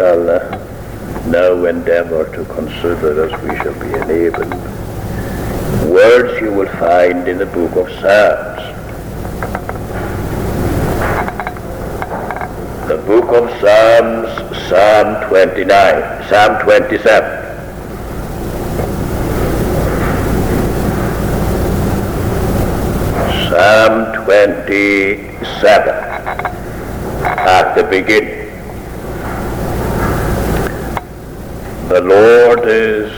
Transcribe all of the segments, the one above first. shall now endeavor to consider as we shall be enabled. Words you will find in the book of Psalms. The book of Psalms, Psalm 29, Psalm 27. Psalm 27, at the beginning. The Lord is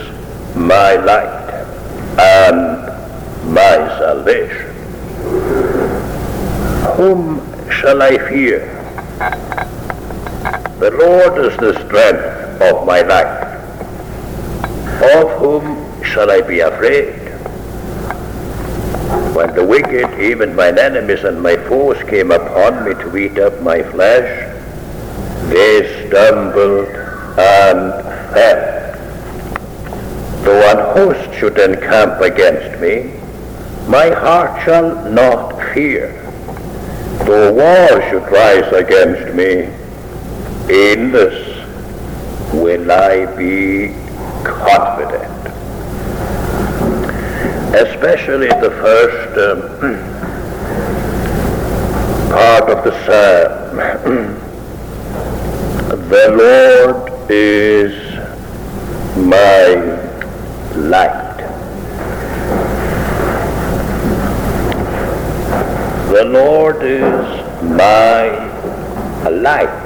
my light and my salvation. Whom shall I fear? The Lord is the strength of my life. Of whom shall I be afraid? When the wicked, even mine enemies and my foes, came upon me to eat up my flesh, they stumbled and fell. Though an host should encamp against me, my heart shall not fear. Though war should rise against me, in this will I be confident. Especially the first part of the psalm. The Lord is my light. The Lord is my light.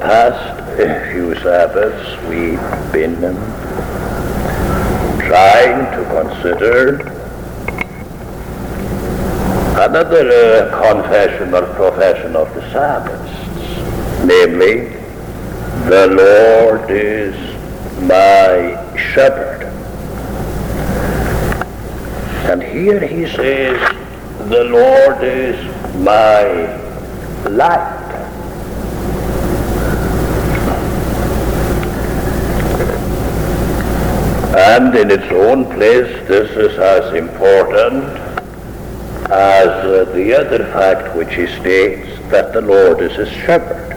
Past few Sabbaths we've been trying to consider another confession or profession of the Sabbaths, namely, the Lord is my shepherd. And here he says, the Lord is my light. And in its own place, this is as important as the other fact which he states, that the Lord is his shepherd.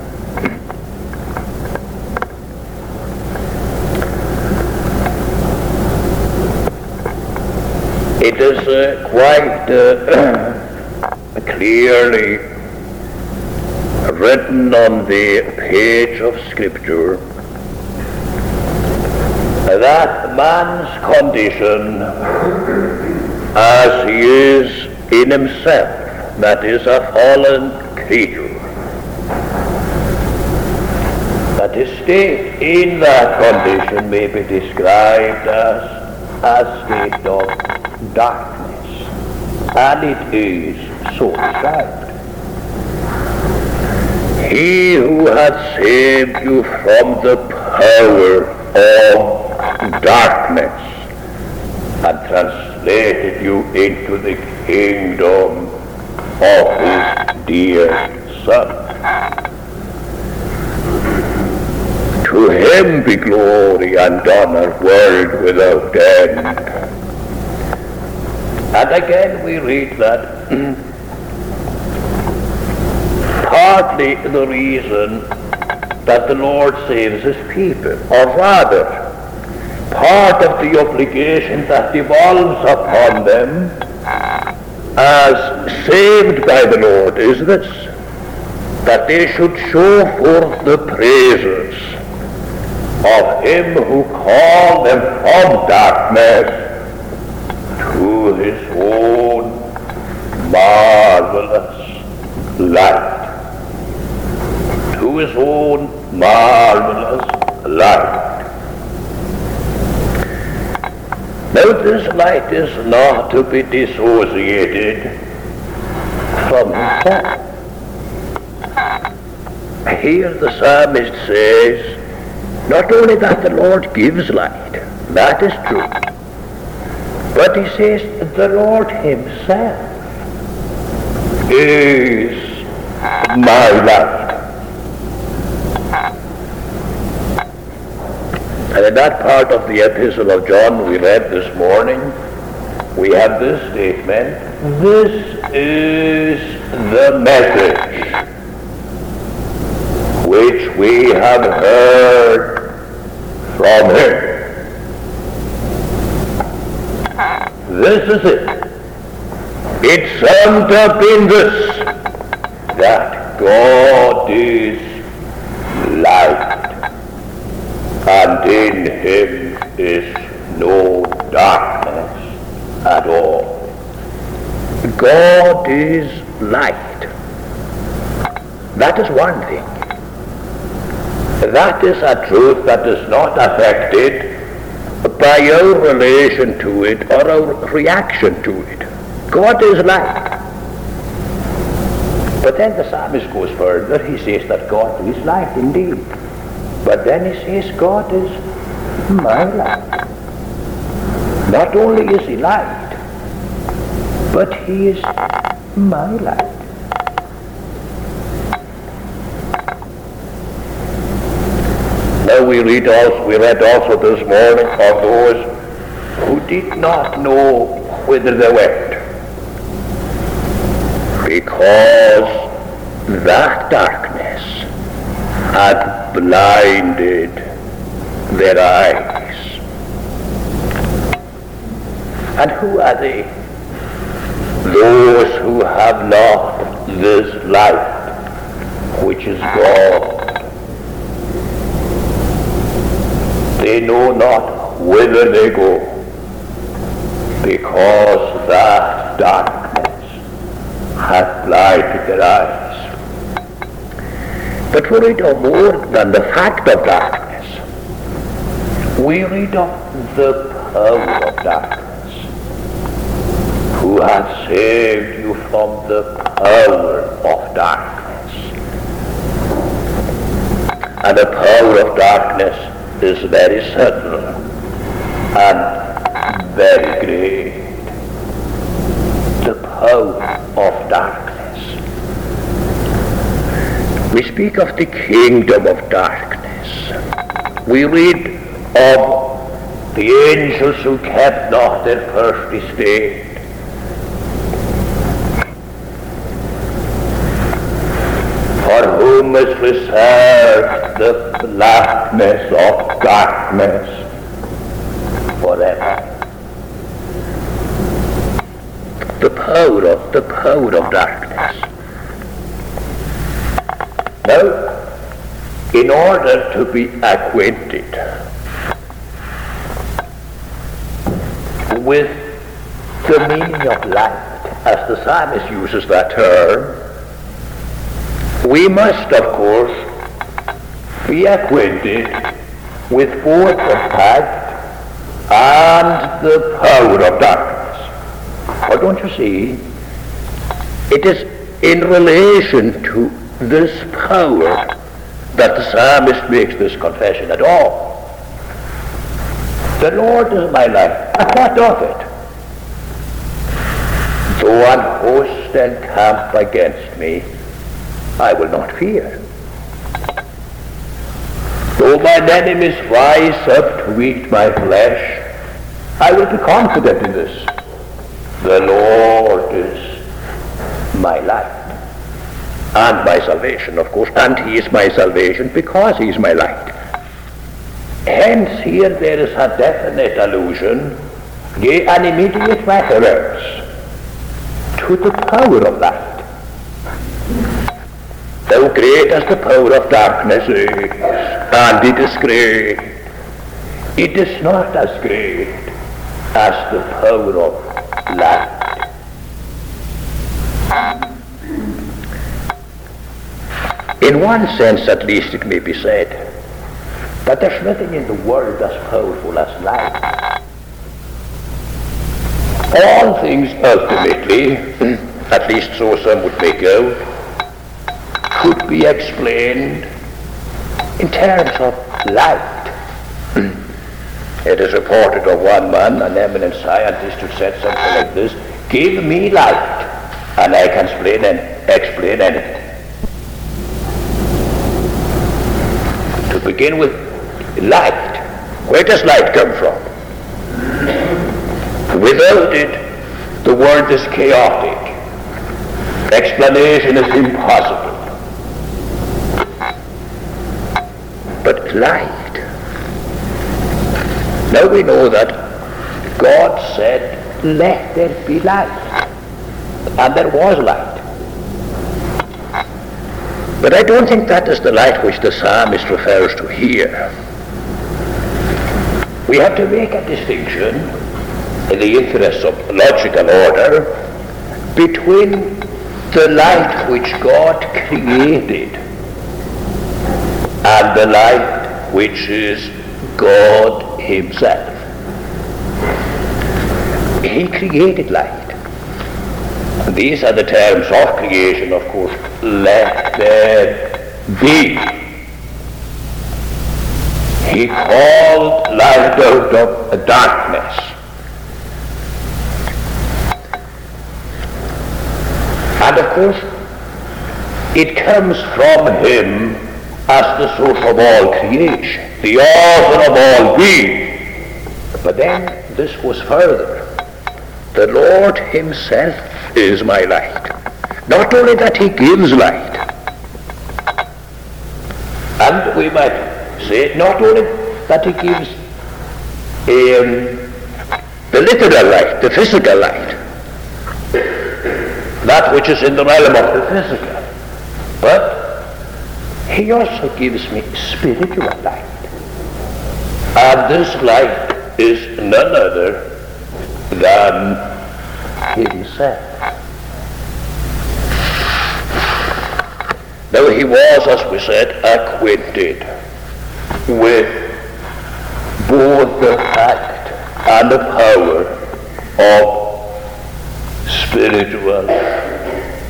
It is quite clearly written on the page of Scripture that man's condition as he is in himself, that is, a fallen creature, that his state in that condition may be described as a state of darkness, and it is so described. He who hath saved you from the power of darkness and translated you into the kingdom of his dear Son. To him be glory and honor, world without end. And again we read that partly the reason that the Lord saves his people, or rather, part of the obligation that devolves upon them as saved by the Lord is this, that they should show forth the praises of him who called them from darkness to his own marvelous light. To his own marvelous light. Now this light is not to be dissociated from himself. Here the psalmist says, not only that the Lord gives light, that is true, but he says the Lord himself is my light. And in that part of the epistle of John we read this morning, we have this statement, this is the message which we have heard from him. This is it. It's summed up in this, that God is light, and in him is no darkness at all. God is light. That is one thing. That is a truth that is not affected by our relation to it or our reaction to it. God is light. But then the psalmist goes further. He says that God is light indeed. But then he says God is my light. Not only is he light, but he is my light. Now we read also this morning of those who did not know whither they went, because that darkness had blinded their eyes. And who are they? Those who have not this light, which is God. They know not whither they go, because that darkness hath blinded their eyes. But we read of more than the fact of darkness. We read of the power of darkness. Who hath saved you from the power of darkness? And the power of darkness is very subtle and very great. The power of darkness. We speak of the kingdom of darkness. We read of the angels who kept not their first estate. For whom is reserved the blackness of darkness forever. The power of darkness. Now, in order to be acquainted with the meaning of light, as the psalmist uses that term, we must, of course, be acquainted with both the fact and the power of darkness. But don't you see, it is in relation to this power that the psalmist makes this confession at all. The Lord is my light, and what of it? Though an host encamp against me, I will not fear. Though mine enemies rise up to eat my flesh, I will be confident in this. The Lord is my light and my salvation, of course, and he is my salvation because he is my light. Hence here there is a definite allusion, yea, an immediate reference to the power of light. How great as the power of darkness is, and it is great, it is not as great as the power of light. In one sense, at least, it may be said that there's nothing in the world as powerful as light. All things ultimately, at least so some would make out, could be explained in terms of light. It is reported of one man, an eminent scientist, who said something like this: give me light and I can explain anything. To begin with, light. Where does light come from? Without it, The world is chaotic. Explanation is impossible. But light. Now we know that God said, let there be light. And there was light. But I don't think that is the light which the psalmist refers to here. We have to make a distinction, in the interest of logical order, between the light which God created and the light which is God himself. He created light. These are the terms of creation, of course. Let there be. He called light out of darkness. And of course, it comes from him as the source of all creation, the author of all being. But then this was further. The Lord himself is my light. Not only that he gives light. And we might say not only that he gives the literal light, the physical light, that which is in the realm of the physical, but he also gives me spiritual light. And this light is none other than himself. Now he was, as we said, acquainted with both the fact and the power of spiritual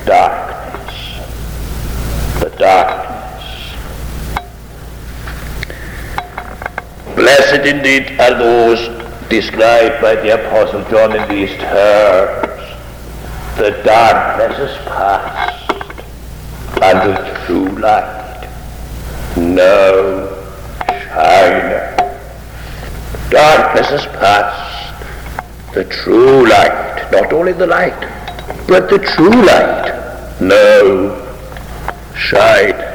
darkness. The darkness. Blessed indeed are those described by the Apostle John in these terms. The darkness is past, and the true light now shineth. Darkness is past, the true light, not only the light, but the true light now shineth.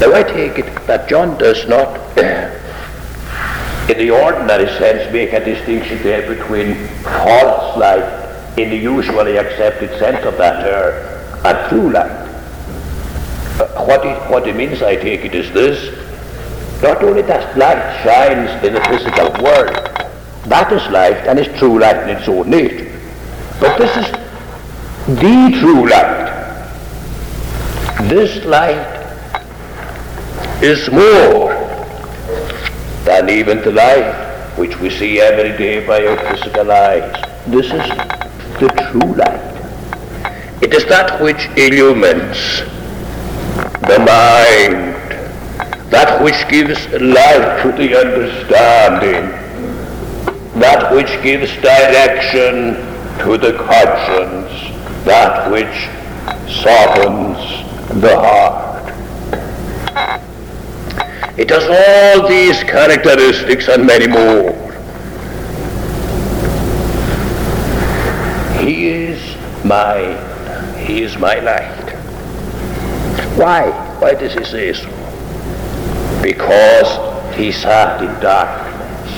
Now I take it that John does not in the ordinary sense make a distinction there between false light in the usually accepted sense of that term and true light. What it means, I take it, is this. Not only does light shines in the physical world, that is light and is true light in its own nature, but this is the true light. This light is more than even the light which we see every day by our physical eyes. This is the true light. It is that which illumines the mind, that which gives light to the understanding, that which gives direction to the conscience, that which softens the heart. It has all these characteristics and many more. He is mine. He is my light. Why? Why does he say so? Because he sat in darkness,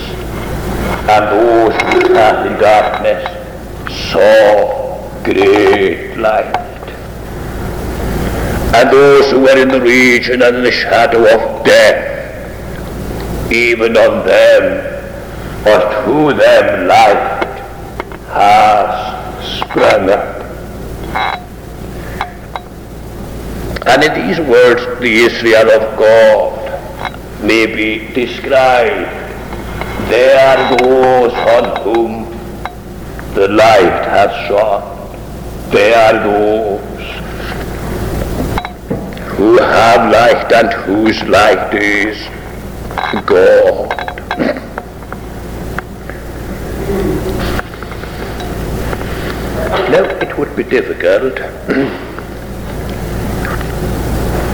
and those who sat in darkness saw great light. And those who were in the region and in the shadow of death, even on them or to them light has sprung up. And in these words, the Israel of God may be described. They are those on whom the light has shone. They are those who have light and whose light is God. Now it would be difficult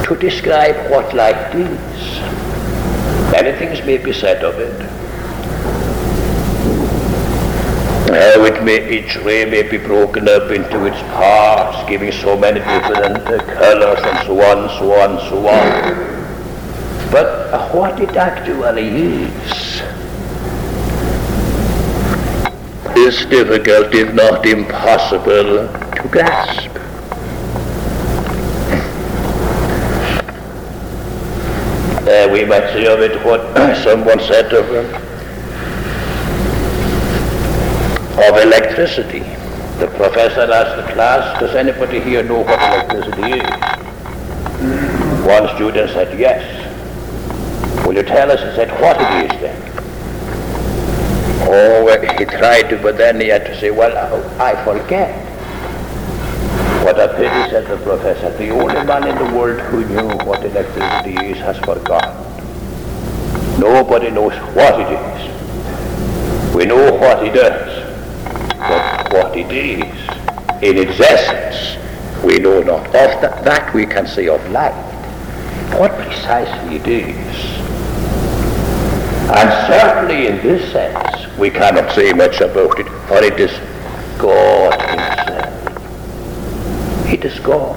to describe what light is. Many things may be said of it. How each ray may be broken up into its parts, giving so many different colours and so on. But what it actually is difficult, if not impossible, to grasp. We might say of it what someone said of electricity. The professor asked the class, does anybody here know what electricity is? One student said, yes. Will you tell us, he said, what it is then? Oh, he tried to, but then he had to say, well, I forget. What a pity, said the professor, the only man in the world who knew what electricity is has forgotten. Nobody knows what it is. We know what it does, but what it is in its essence, we know not. Of that we can say of light, what precisely it is. And certainly in this sense, we cannot say much about it, for it is God himself. It is God.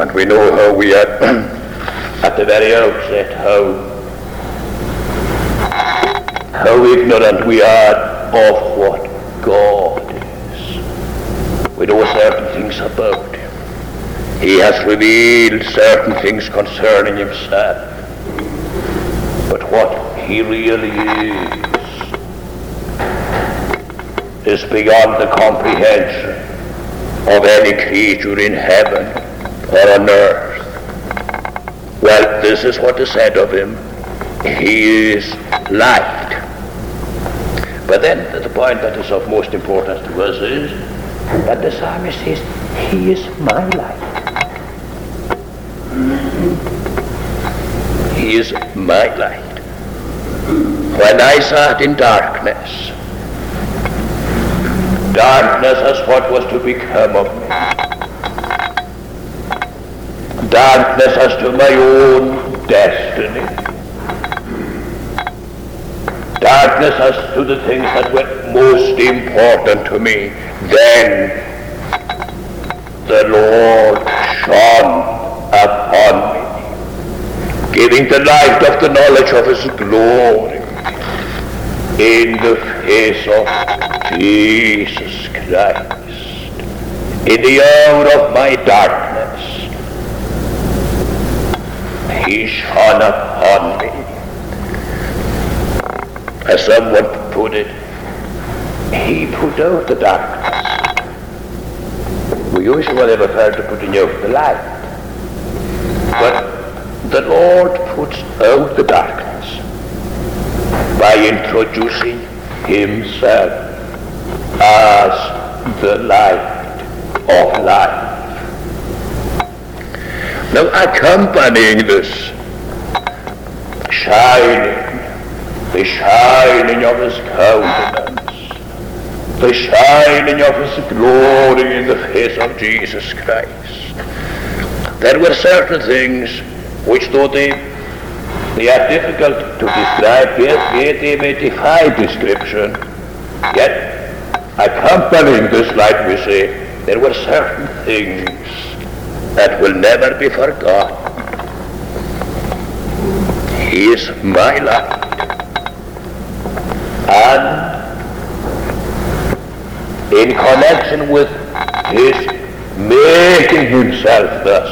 And we know how we are at the very outset how ignorant we are of what God is. We know certain things about him. He has revealed certain things concerning himself. But what he really is beyond the comprehension of any creature in heaven or on earth. Well, this is what is said of him. He is light. But then the point that is of most importance to us is that the psalmist says, he is my light. He is my light. When I sat in darkness as what was to become of me. Darkness as to my own destiny. Darkness as to the things that were most important to me. Then the Lord shone upon me, giving the light of the knowledge of his glory in the face of Jesus Christ. In the hour of my darkness, he shone upon me. As someone put it, he put out the darkness. We usually refer to putting out the light. But the Lord puts out the darkness by introducing himself as the light of life. Now, accompanying this shining, the shining of his countenance, the shining of his glory in the face of Jesus Christ, there were certain things which, though they are difficult to describe, yet they may defy description, yet accompanying this light, we say, there were certain things that will never be forgotten. He is my light. And in connection with his making himself thus,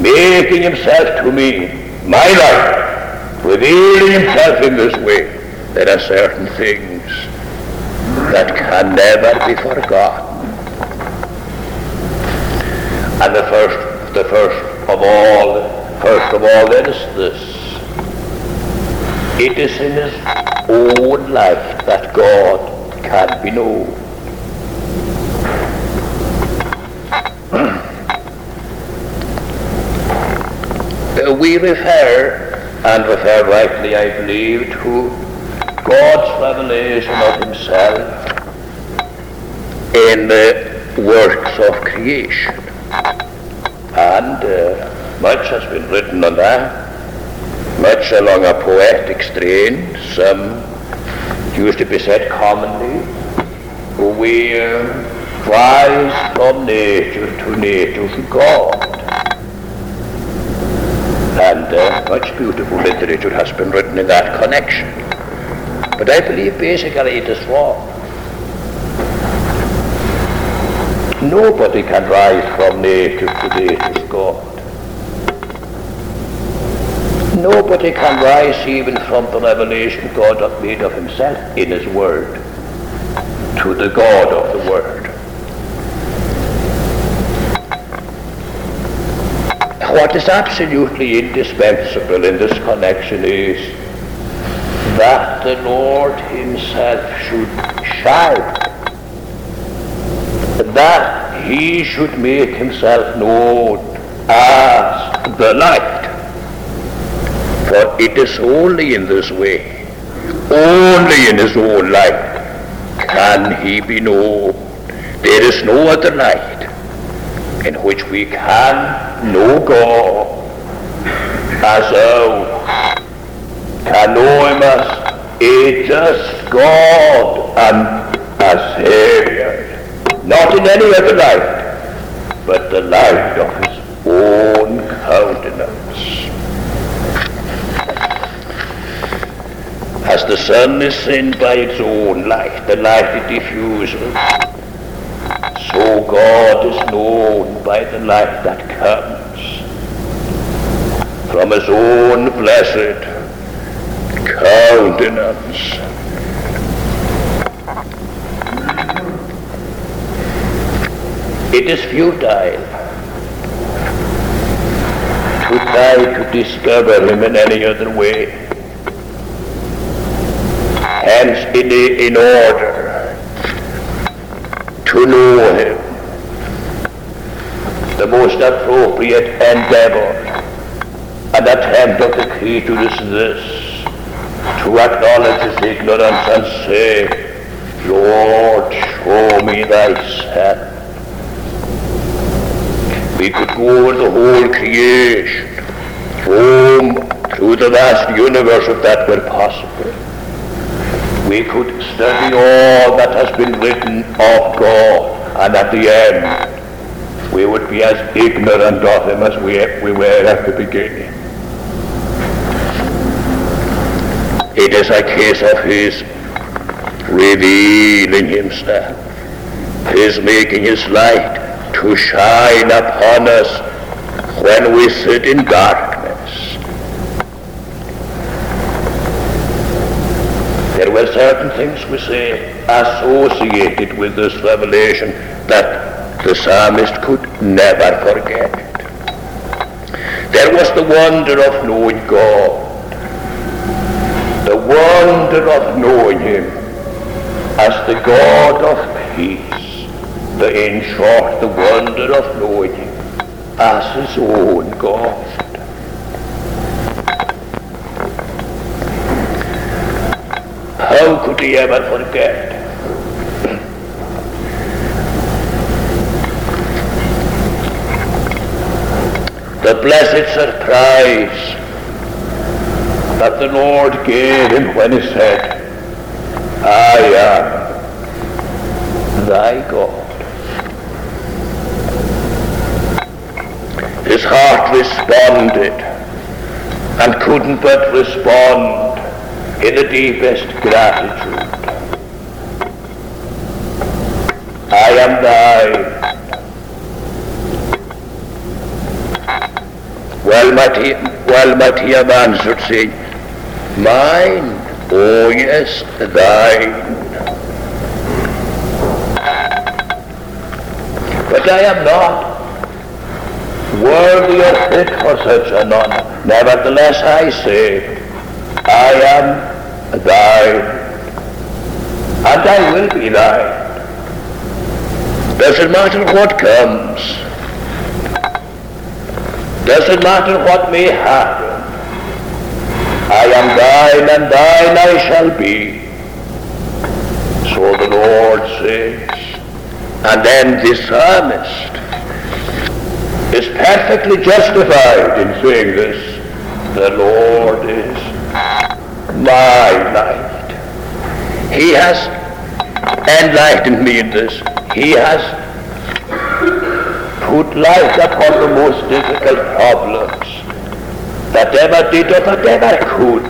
making himself to me, my light, revealing himself in this way, there are certain things that can never be forgotten. And first of all, there is this. It is in his own life that God can be known. We refer rightly, I believe, to God's revelation of himself in the works of creation. And much has been written on that, much along a poetic strain, some It used to be said commonly, we rise from nature to God. And much beautiful literature has been written in that connection. But I believe basically it is wrong. Nobody can rise from nature to nature's God. Nobody can rise even from the revelation God hath made of himself in his word to the God of the word. What is absolutely indispensable in this connection is that the Lord himself should shine, that he should make himself known as the light. For it is only in this way, only in his own light, can he be known. There is no other light in which we can know God as ours, can know him as a just God and as Savior, not in any other light, but the light of his own countenance. As the sun is sent by its own light, the light it diffuses, so God is known by the light that comes from his own blessed countenance. It is futile to try to discover him in any other way. Hence, in order to know him, the most appropriate endeavor and attempt of the creature is this: to acknowledge his ignorance and say, Lord, show me thyself. We could go over the whole creation, through the vast universe if that were possible. We could study all that has been written of God, and at the end, we would be as ignorant of him as we were at the beginning. It is a case of his revealing himself, his making his light to shine upon us when we sit in darkness. There were certain things, we say, associated with this revelation that the psalmist could never forget. There was the wonder of knowing God, the wonder of knowing him as the God of peace, in short, the wonder of knowing him as his own God. How could he ever forget? The blessed surprise that the Lord gave him when he said, I am thy God. His heart responded and couldn't but respond in the deepest gratitude. I am thine. Well might he have answered, saying, Mine, oh yes, thine. But I am not worthy or fit for such an honor. Nevertheless, I say, I am thine, and I will be thine. Doesn't matter what comes, doesn't matter what may happen, I am thine and thine I shall be. So the Lord says, and then the psalmist is perfectly justified in saying this, the Lord is my light. He has enlightened me in this. He has put light upon the most difficult problems that ever did or that ever could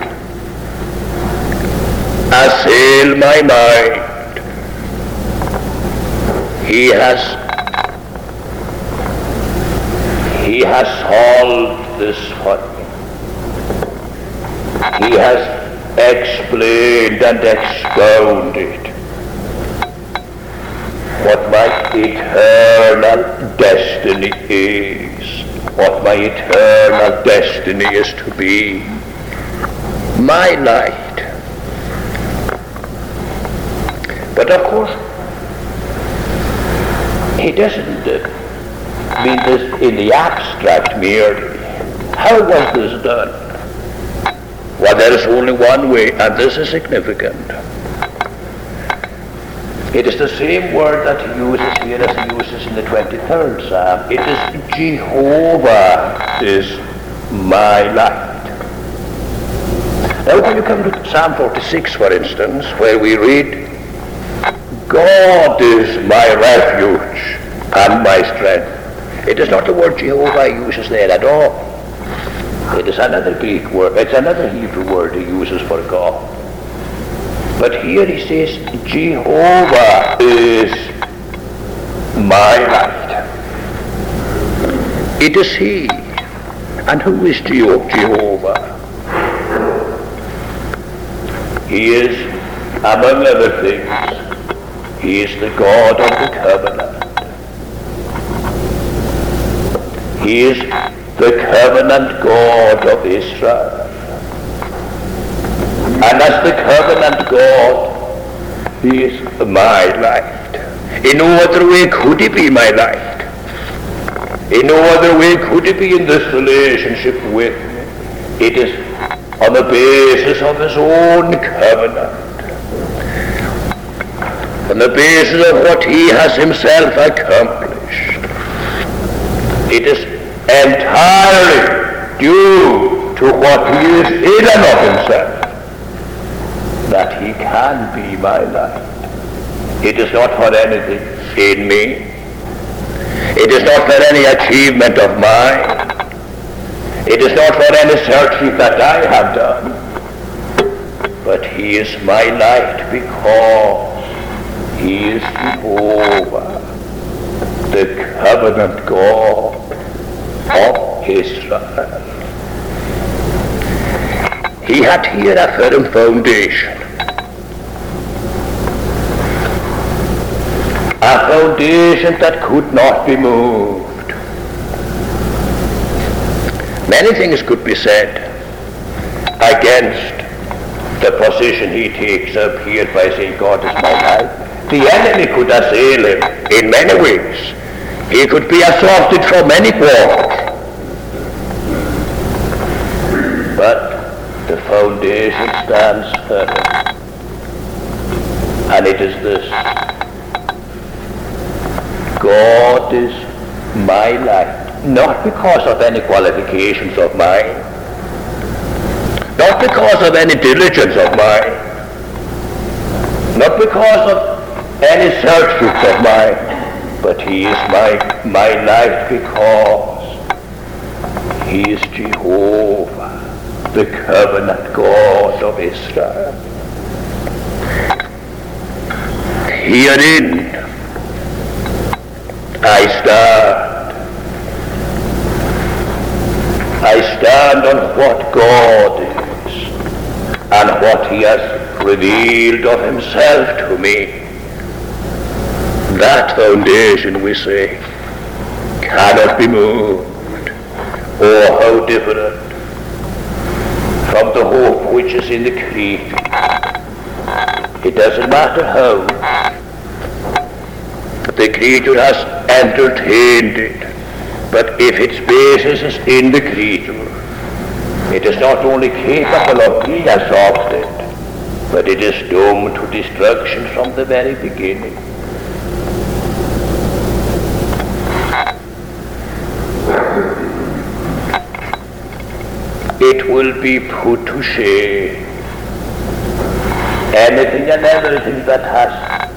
assail my mind. He has solved this for me. He has explained and expounded what my eternal destiny is, what my eternal destiny is to be. My light. But of course, he doesn't mean this in the abstract merely. How was this done? Well, there is only one way, and this is significant. It is the same word that he uses here as he uses in the 23rd Psalm. It is Jehovah is my light. Now when you come to Psalm 46, for instance, where we read, God is my refuge and my strength. It is not the word Jehovah uses there at all. It is another Greek word. It's another Hebrew word he uses for God. But here he says, Jehovah is my light. It is he. And who is Jehovah? He is, among other things, he is the God of the covenant. He is the covenant God of Israel. And as the covenant God, he is my light. In no other way could he be my light. In no other way could he be in this relationship with me. It is on the basis of his own covenant, on the basis of what he has himself accomplished. It is entirely due to what he is in and of himself that he can be my light. It is not for anything in me. It is not for any achievement of mine. It is not for any searching that I have done. But he is my light because he is Jehovah, the covenant God of Israel. He had here a firm foundation. A foundation that could not be moved. Many things could be said against the position he takes up here by saying God is my light. The enemy could assail him in many ways. He could be assaulted from many quarters. But the foundation stands firm. And it is this: God is my light, not because of any qualifications of mine, not because of any diligence of mine, not because of any searches of mine, but he is my light because he is Jehovah, the covenant God of Israel. Herein I stand. I stand on what God is and what he has revealed of himself to me. That foundation, we say, cannot be moved. Oh, how different from the hope which is in the creed. It doesn't matter how the creature has entertained it, but if its basis is in the creature, it is not only capable of being assaulted, but it is doomed to destruction from the very beginning. It will be put to shame. anything and everything that has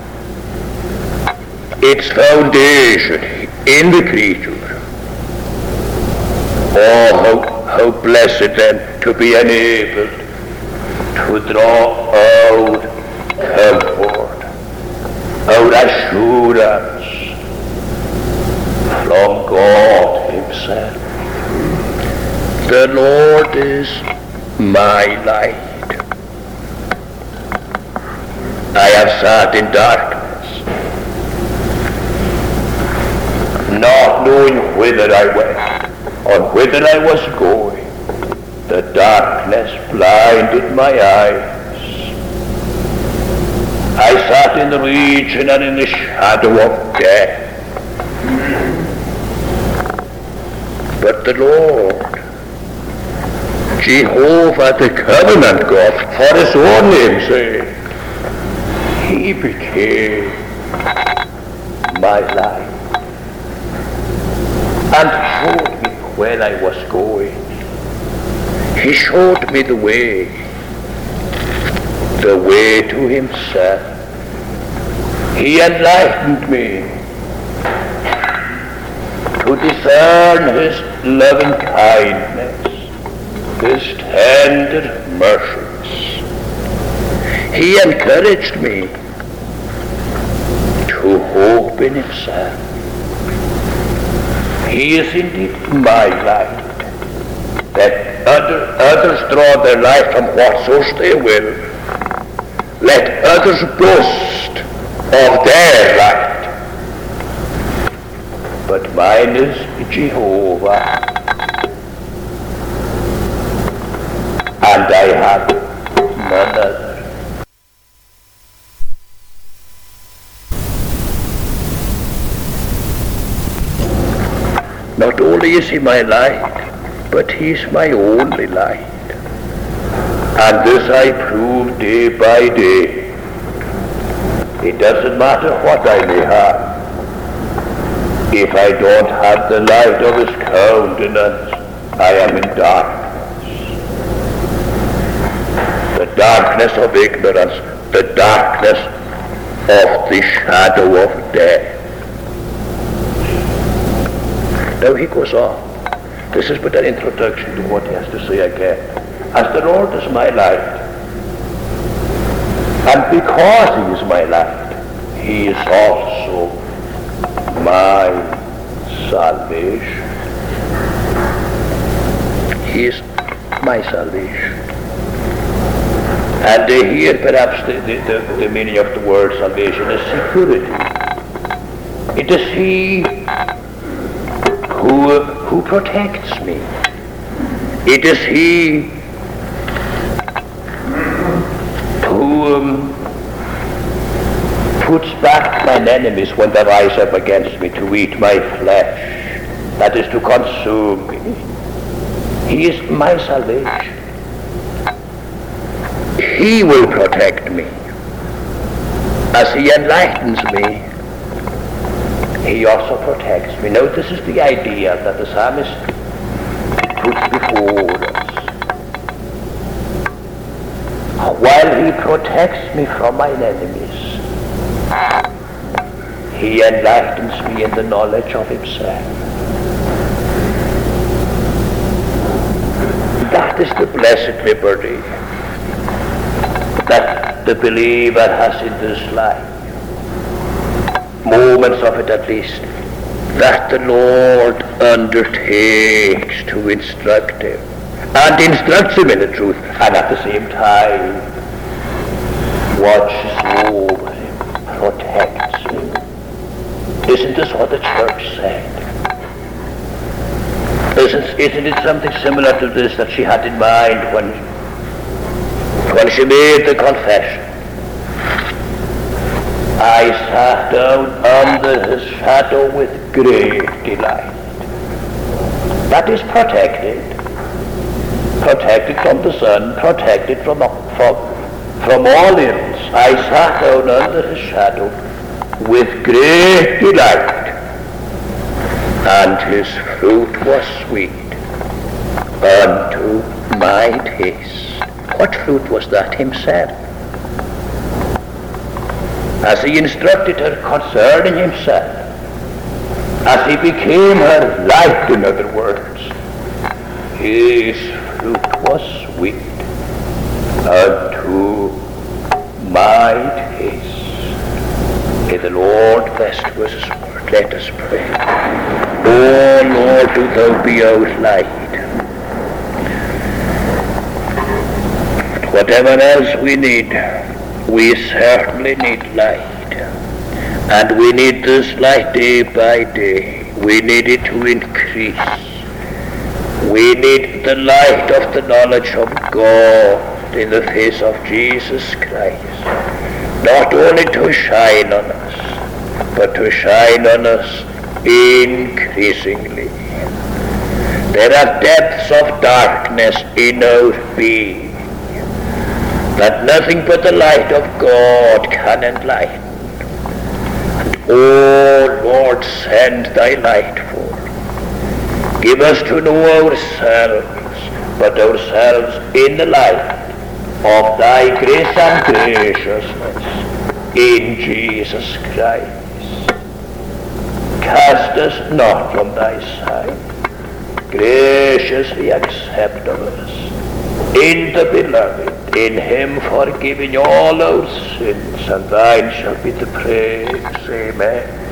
its foundation in the creature. Oh, how blessed then to be enabled to draw out comfort, our assurance from God Himself. The Lord is my light. I have sat in darkness, not knowing whither I went or whither I was going. The darkness blinded my eyes. I sat in the region and in the shadow of death. But the Lord, Jehovah, the covenant God, for His own name's sake, He became my light and showed me where I was going. He showed me the way to Himself. He enlightened me to discern His loving kindness, His tender mercies. He encouraged me to hope in Himself. He is indeed my light, that others draw their light from what source they will. Let others boast of their light. But mine is Jehovah. And I have none other. Not only is He my light, but He is my only light. And this I prove day by day. It doesn't matter what I may have. If I don't have the light of His countenance, I am in darkness. The darkness of ignorance, the darkness of the shadow of death. Now he goes on. This is but an introduction to what he has to say again. As the Lord is my light, and because He is my light, He is also my salvation. He is my salvation. And here perhaps the meaning of the word salvation is security. It is He who protects me. It is He who puts back mine enemies when they rise up against me to eat my flesh, that is to consume me. He is my salvation. He will protect me. As He enlightens me, He also protects me. Now this is the idea that the psalmist puts before us. While He protects me from mine enemies, He enlightens me in the knowledge of Himself. That is the blessed liberty that the believer has in this life, moments of it at least, that the Lord undertakes to instruct him, and instructs him in the truth, and at the same time watches over him, protects him. Isn't this what the church said? Isn't it something similar to this that she had in mind when she made the confession? I sat down under His shadow with great delight. That is protected. Protected from the sun, protected from all ills. I sat down under His shadow with great delight. And His fruit was sweet unto my taste. What fruit was that? Himself. as he instructed her concerning himself, as he became her light, in other words. His fruit was sweet unto my taste. May the Lord bless us. Let us pray. O Lord, do thou be our light. Whatever else we need, we certainly need light. And we need this light day by day. We need it to increase. We need the light of the knowledge of God in the face of Jesus Christ, not only to shine on us, but to shine on us increasingly. There are depths of darkness in our being that nothing but the light of God can enlighten. And O Lord, send thy light forth. Give us to know ourselves, but ourselves in the light of thy grace and graciousness in Jesus Christ. Cast us not from thy sight. Graciously accept of us in the Beloved, in him forgiving all our sins, and thine shall be the praise. Amen.